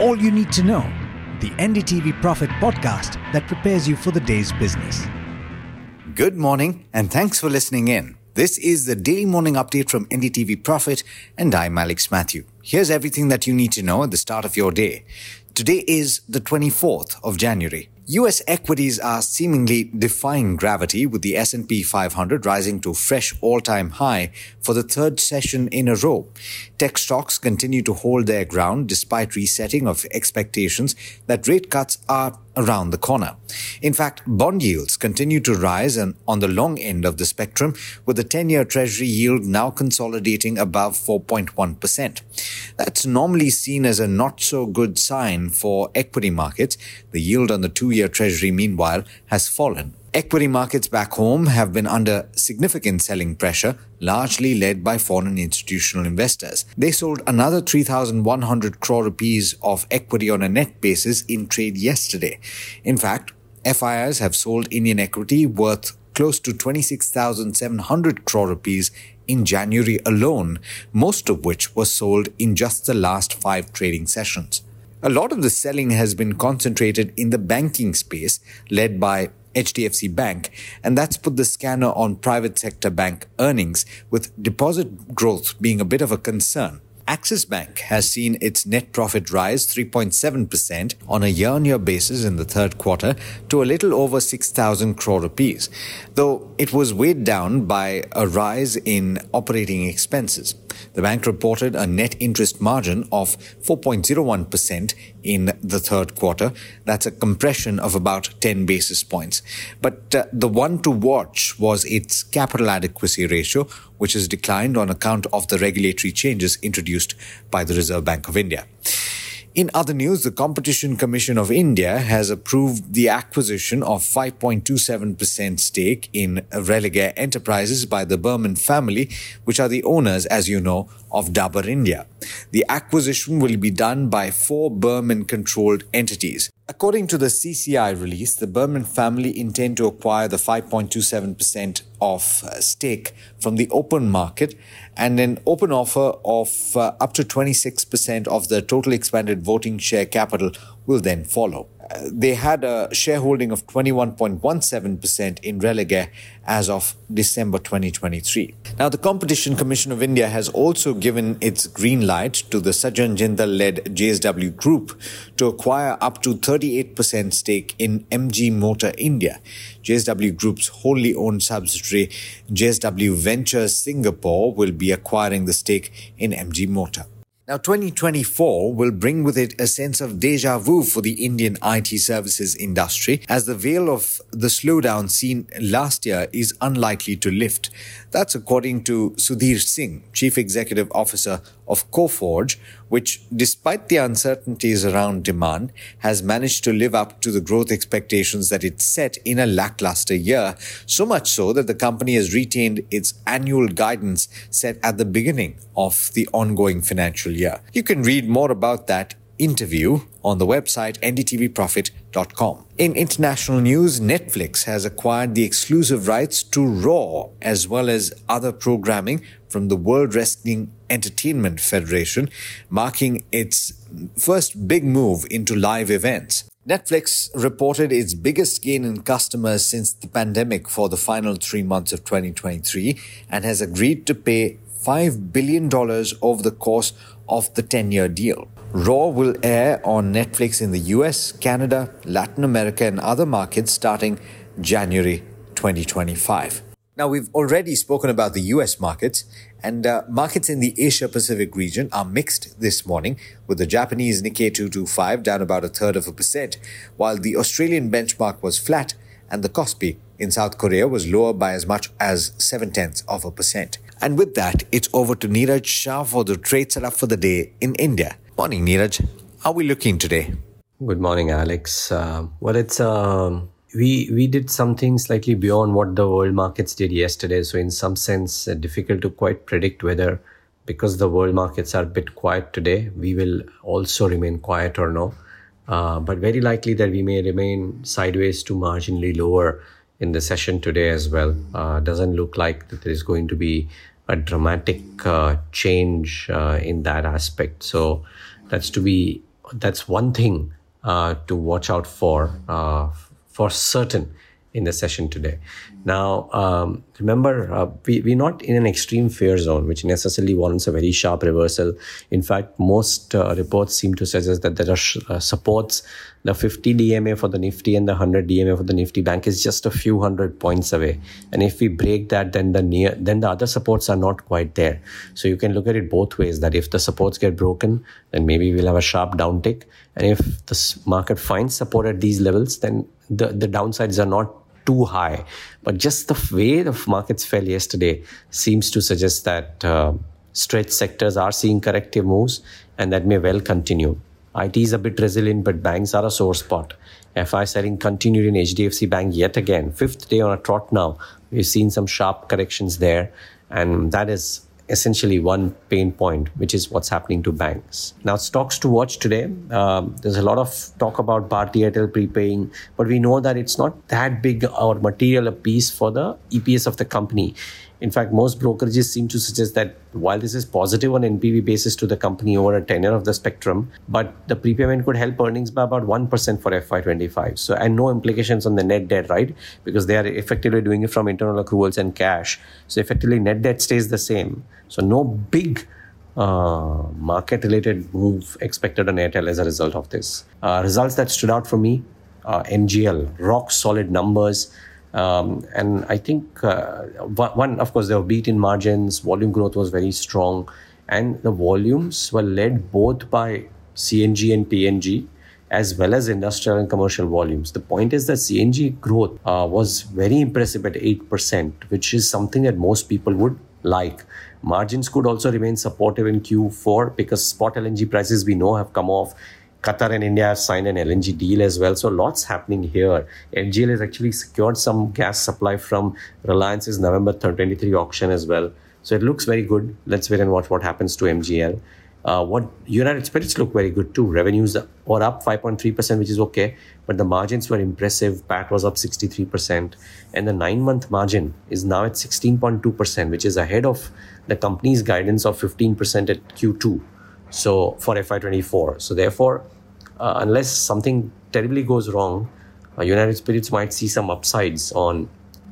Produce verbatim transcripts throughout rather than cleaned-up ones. all you need to know, the N D T V Profit podcast that prepares you for the day's business. Good morning and thanks for listening in. This is the daily morning update from N D T V Profit and I'm Alex Mathew. Here's everything that you need to know at the start of your day. Today is the twenty-fourth of January. U S equities are seemingly defying gravity, with the S and P five hundred rising to a fresh all-time high for the third session in a row. Tech stocks continue to hold their ground despite resetting of expectations that rate cuts are around the corner. In fact, bond yields continue to rise and on the long end of the spectrum, with the ten-year Treasury yield now consolidating above four point one percent. That's normally seen as a not-so-good sign for equity markets. The yield on the two-year Treasury, meanwhile, has fallen. Equity markets back home have been under significant selling pressure, largely led by foreign institutional investors. They sold another three thousand one hundred crore rupees of equity on a net basis in trade yesterday. In fact, F I Is have sold Indian equity worth close to twenty-six thousand seven hundred crore rupees in January alone, most of which was sold in just the last five trading sessions. A lot of the selling has been concentrated in the banking space, led by H D F C Bank, and that's put the scanner on private sector bank earnings, with deposit growth being a bit of a concern. Axis Bank has seen its net profit rise three point seven percent on a year-on-year basis in the third quarter to a little over six thousand crore rupees, though it was weighed down by a rise in operating expenses. The bank reported a net interest margin of four point zero one percent in the third quarter. That's a compression of about ten basis points. But uh, the one to watch was its capital adequacy ratio, which has declined on account of the regulatory changes introduced by the Reserve Bank of India. In other news, the Competition Commission of India has approved the acquisition of five point two seven percent stake in Religare Enterprises by the Burman family, which are the owners, as you know, of Dabur India. The acquisition will be done by four Burman-controlled entities. According to the C C I release, the Burman family intend to acquire the five point two seven percent of stake from the open market and an open offer of uh, up to twenty-six percent of the total expanded voting share capital will then follow. Uh, they had a shareholding of twenty-one point one seven percent in Religare as of December twenty twenty-three. Now, the Competition Commission of India has also given its green light to the Sajjan Jindal-led J S W Group to acquire up to thirty-eight percent stake in M G Motor India. J S W Group's wholly owned subsidiary J S W Ventures Singapore will be acquiring the stake in M G Motor. Now, twenty twenty-four will bring with it a sense of deja vu for the Indian I T services industry, as the veil of the slowdown seen last year is unlikely to lift. That's according to Sudhir Singh, Chief Executive Officer of CoForge, which, despite the uncertainties around demand, has managed to live up to the growth expectations that it set in a lackluster year, so much so that the company has retained its annual guidance set at the beginning of the ongoing financial year. You can read more about that interview on the website N D T V profit dot com. In international news, Netflix has acquired the exclusive rights to Raw as well as other programming from the World Wrestling Entertainment Federation, marking its first big move into live events. Netflix reported its biggest gain in customers since the pandemic for the final three months of twenty twenty-three and has agreed to pay five billion dollars over the course of the ten-year deal. Raw will air on Netflix in the U S, Canada, Latin America and other markets starting January twenty twenty-five. Now, we've already spoken about the U S markets, and uh, markets in the Asia-Pacific region are mixed this morning, with the Japanese Nikkei two twenty-five down about a third of a percent, while the Australian benchmark was flat and the KOSPI in South Korea was lower by as much as seven-tenths of a percent. And with that, it's over to Neeraj Shah for the trade setup for the day in India. Morning, Neeraj. How are we looking today? Good morning, Alex. Uh, well, it's uh, we we did something slightly beyond what the world markets did yesterday. So in some sense, uh, difficult to quite predict whether, because the world markets are a bit quiet today, we will also remain quiet or no. Uh, but very likely that we may remain sideways to marginally lower in the session today as well. Uh, doesn't look like that there is going to be a dramatic uh, change uh, in that aspect. So that's to be that's one thing uh, to watch out for, uh, for certain in the session today. Now, um, remember, uh, we, we're not in an extreme fear zone, which necessarily warrants a very sharp reversal. In fact, most uh, reports seem to suggest that there are sh- uh, supports. The fifty D M A for the Nifty and the one hundred D M A for the Nifty Bank is just a few hundred points away. And if we break that, then the near, then the other supports are not quite there. So you can look at it both ways, that if the supports get broken, then maybe we'll have a sharp downtick. And if the market finds support at these levels, then the, the downsides are not too high, but just the way the markets fell yesterday seems to suggest that uh, stretch sectors are seeing corrective moves, and that may well continue. I T is a bit resilient, but banks are a sore spot. F I selling continued in H D F C Bank yet again, fifth day on a trot now. We've seen some sharp corrections there, and that is essentially one pain point, which is what's happening to banks. Now, stocks to watch today. Um, there's a lot of talk about Bharti Airtel prepaying, but we know that it's not that big or material a piece for the E P S of the company. In fact, most brokerages seem to suggest that while this is positive on N P V basis to the company over a tenure of the spectrum, but the prepayment could help earnings by about one percent for F Y twenty-five. So, and no implications on the net debt, right? Because they are effectively doing it from internal accruals and cash. So effectively net debt stays the same. So no big uh, market-related move expected on Airtel as a result of this. Uh, results that stood out for me, uh, M G L, rock solid numbers. Um, and I think, uh, one, of course, there were beat in margins, volume growth was very strong, and the volumes were led both by C N G and P N G, as well as industrial and commercial volumes. The point is that C N G growth uh, was very impressive at eight percent, which is something that most people would like. Margins could also remain supportive in Q four because spot L N G prices we know have come off. Qatar and India have signed an L N G deal as well. So lots happening here. M G L has actually secured some gas supply from Reliance's November twenty-three auction as well. So it looks very good. Let's wait and watch what happens to M G L. Uh, what United Spirits look very good too. Revenues were up five point three percent, which is okay. But the margins were impressive. P A T was up sixty-three percent. And the nine-month margin is now at sixteen point two percent, which is ahead of the company's guidance of fifteen percent at Q two. So for F Y twenty-four. So therefore, Uh, unless something terribly goes wrong, uh, United Spirits might see some upsides on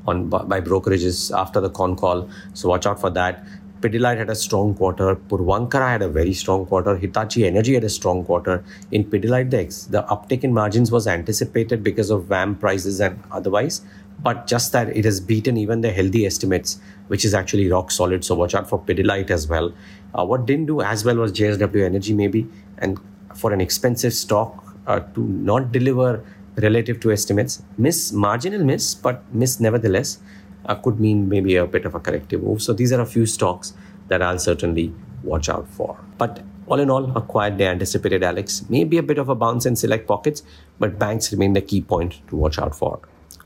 on by brokerages after the con call. So watch out for that. Pidilite had a strong quarter. Purvankara had a very strong quarter. Hitachi Energy had a strong quarter. In Pidilite, the, ex- the uptick in margins was anticipated because of V A M prices and otherwise. But just that it has beaten even the healthy estimates, which is actually rock solid. So watch out for Pidilite as well. Uh, what didn't do as well was J S W Energy maybe, and for an expensive stock uh, to not deliver relative to estimates. Miss, marginal miss, but miss nevertheless uh, could mean maybe a bit of a corrective move. So these are a few stocks that I'll certainly watch out for. But all in all, a quiet day anticipated, Alex. Maybe a bit of a bounce in select pockets, but banks remain the key point to watch out for.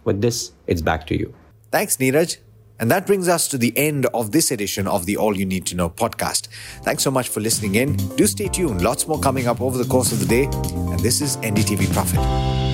With this, it's back to you. Thanks, Neeraj. And that brings us to the end of this edition of the All You Need to Know podcast. Thanks so much for listening in. Do stay tuned. Lots more coming up over the course of the day. And this is N D T V Profit.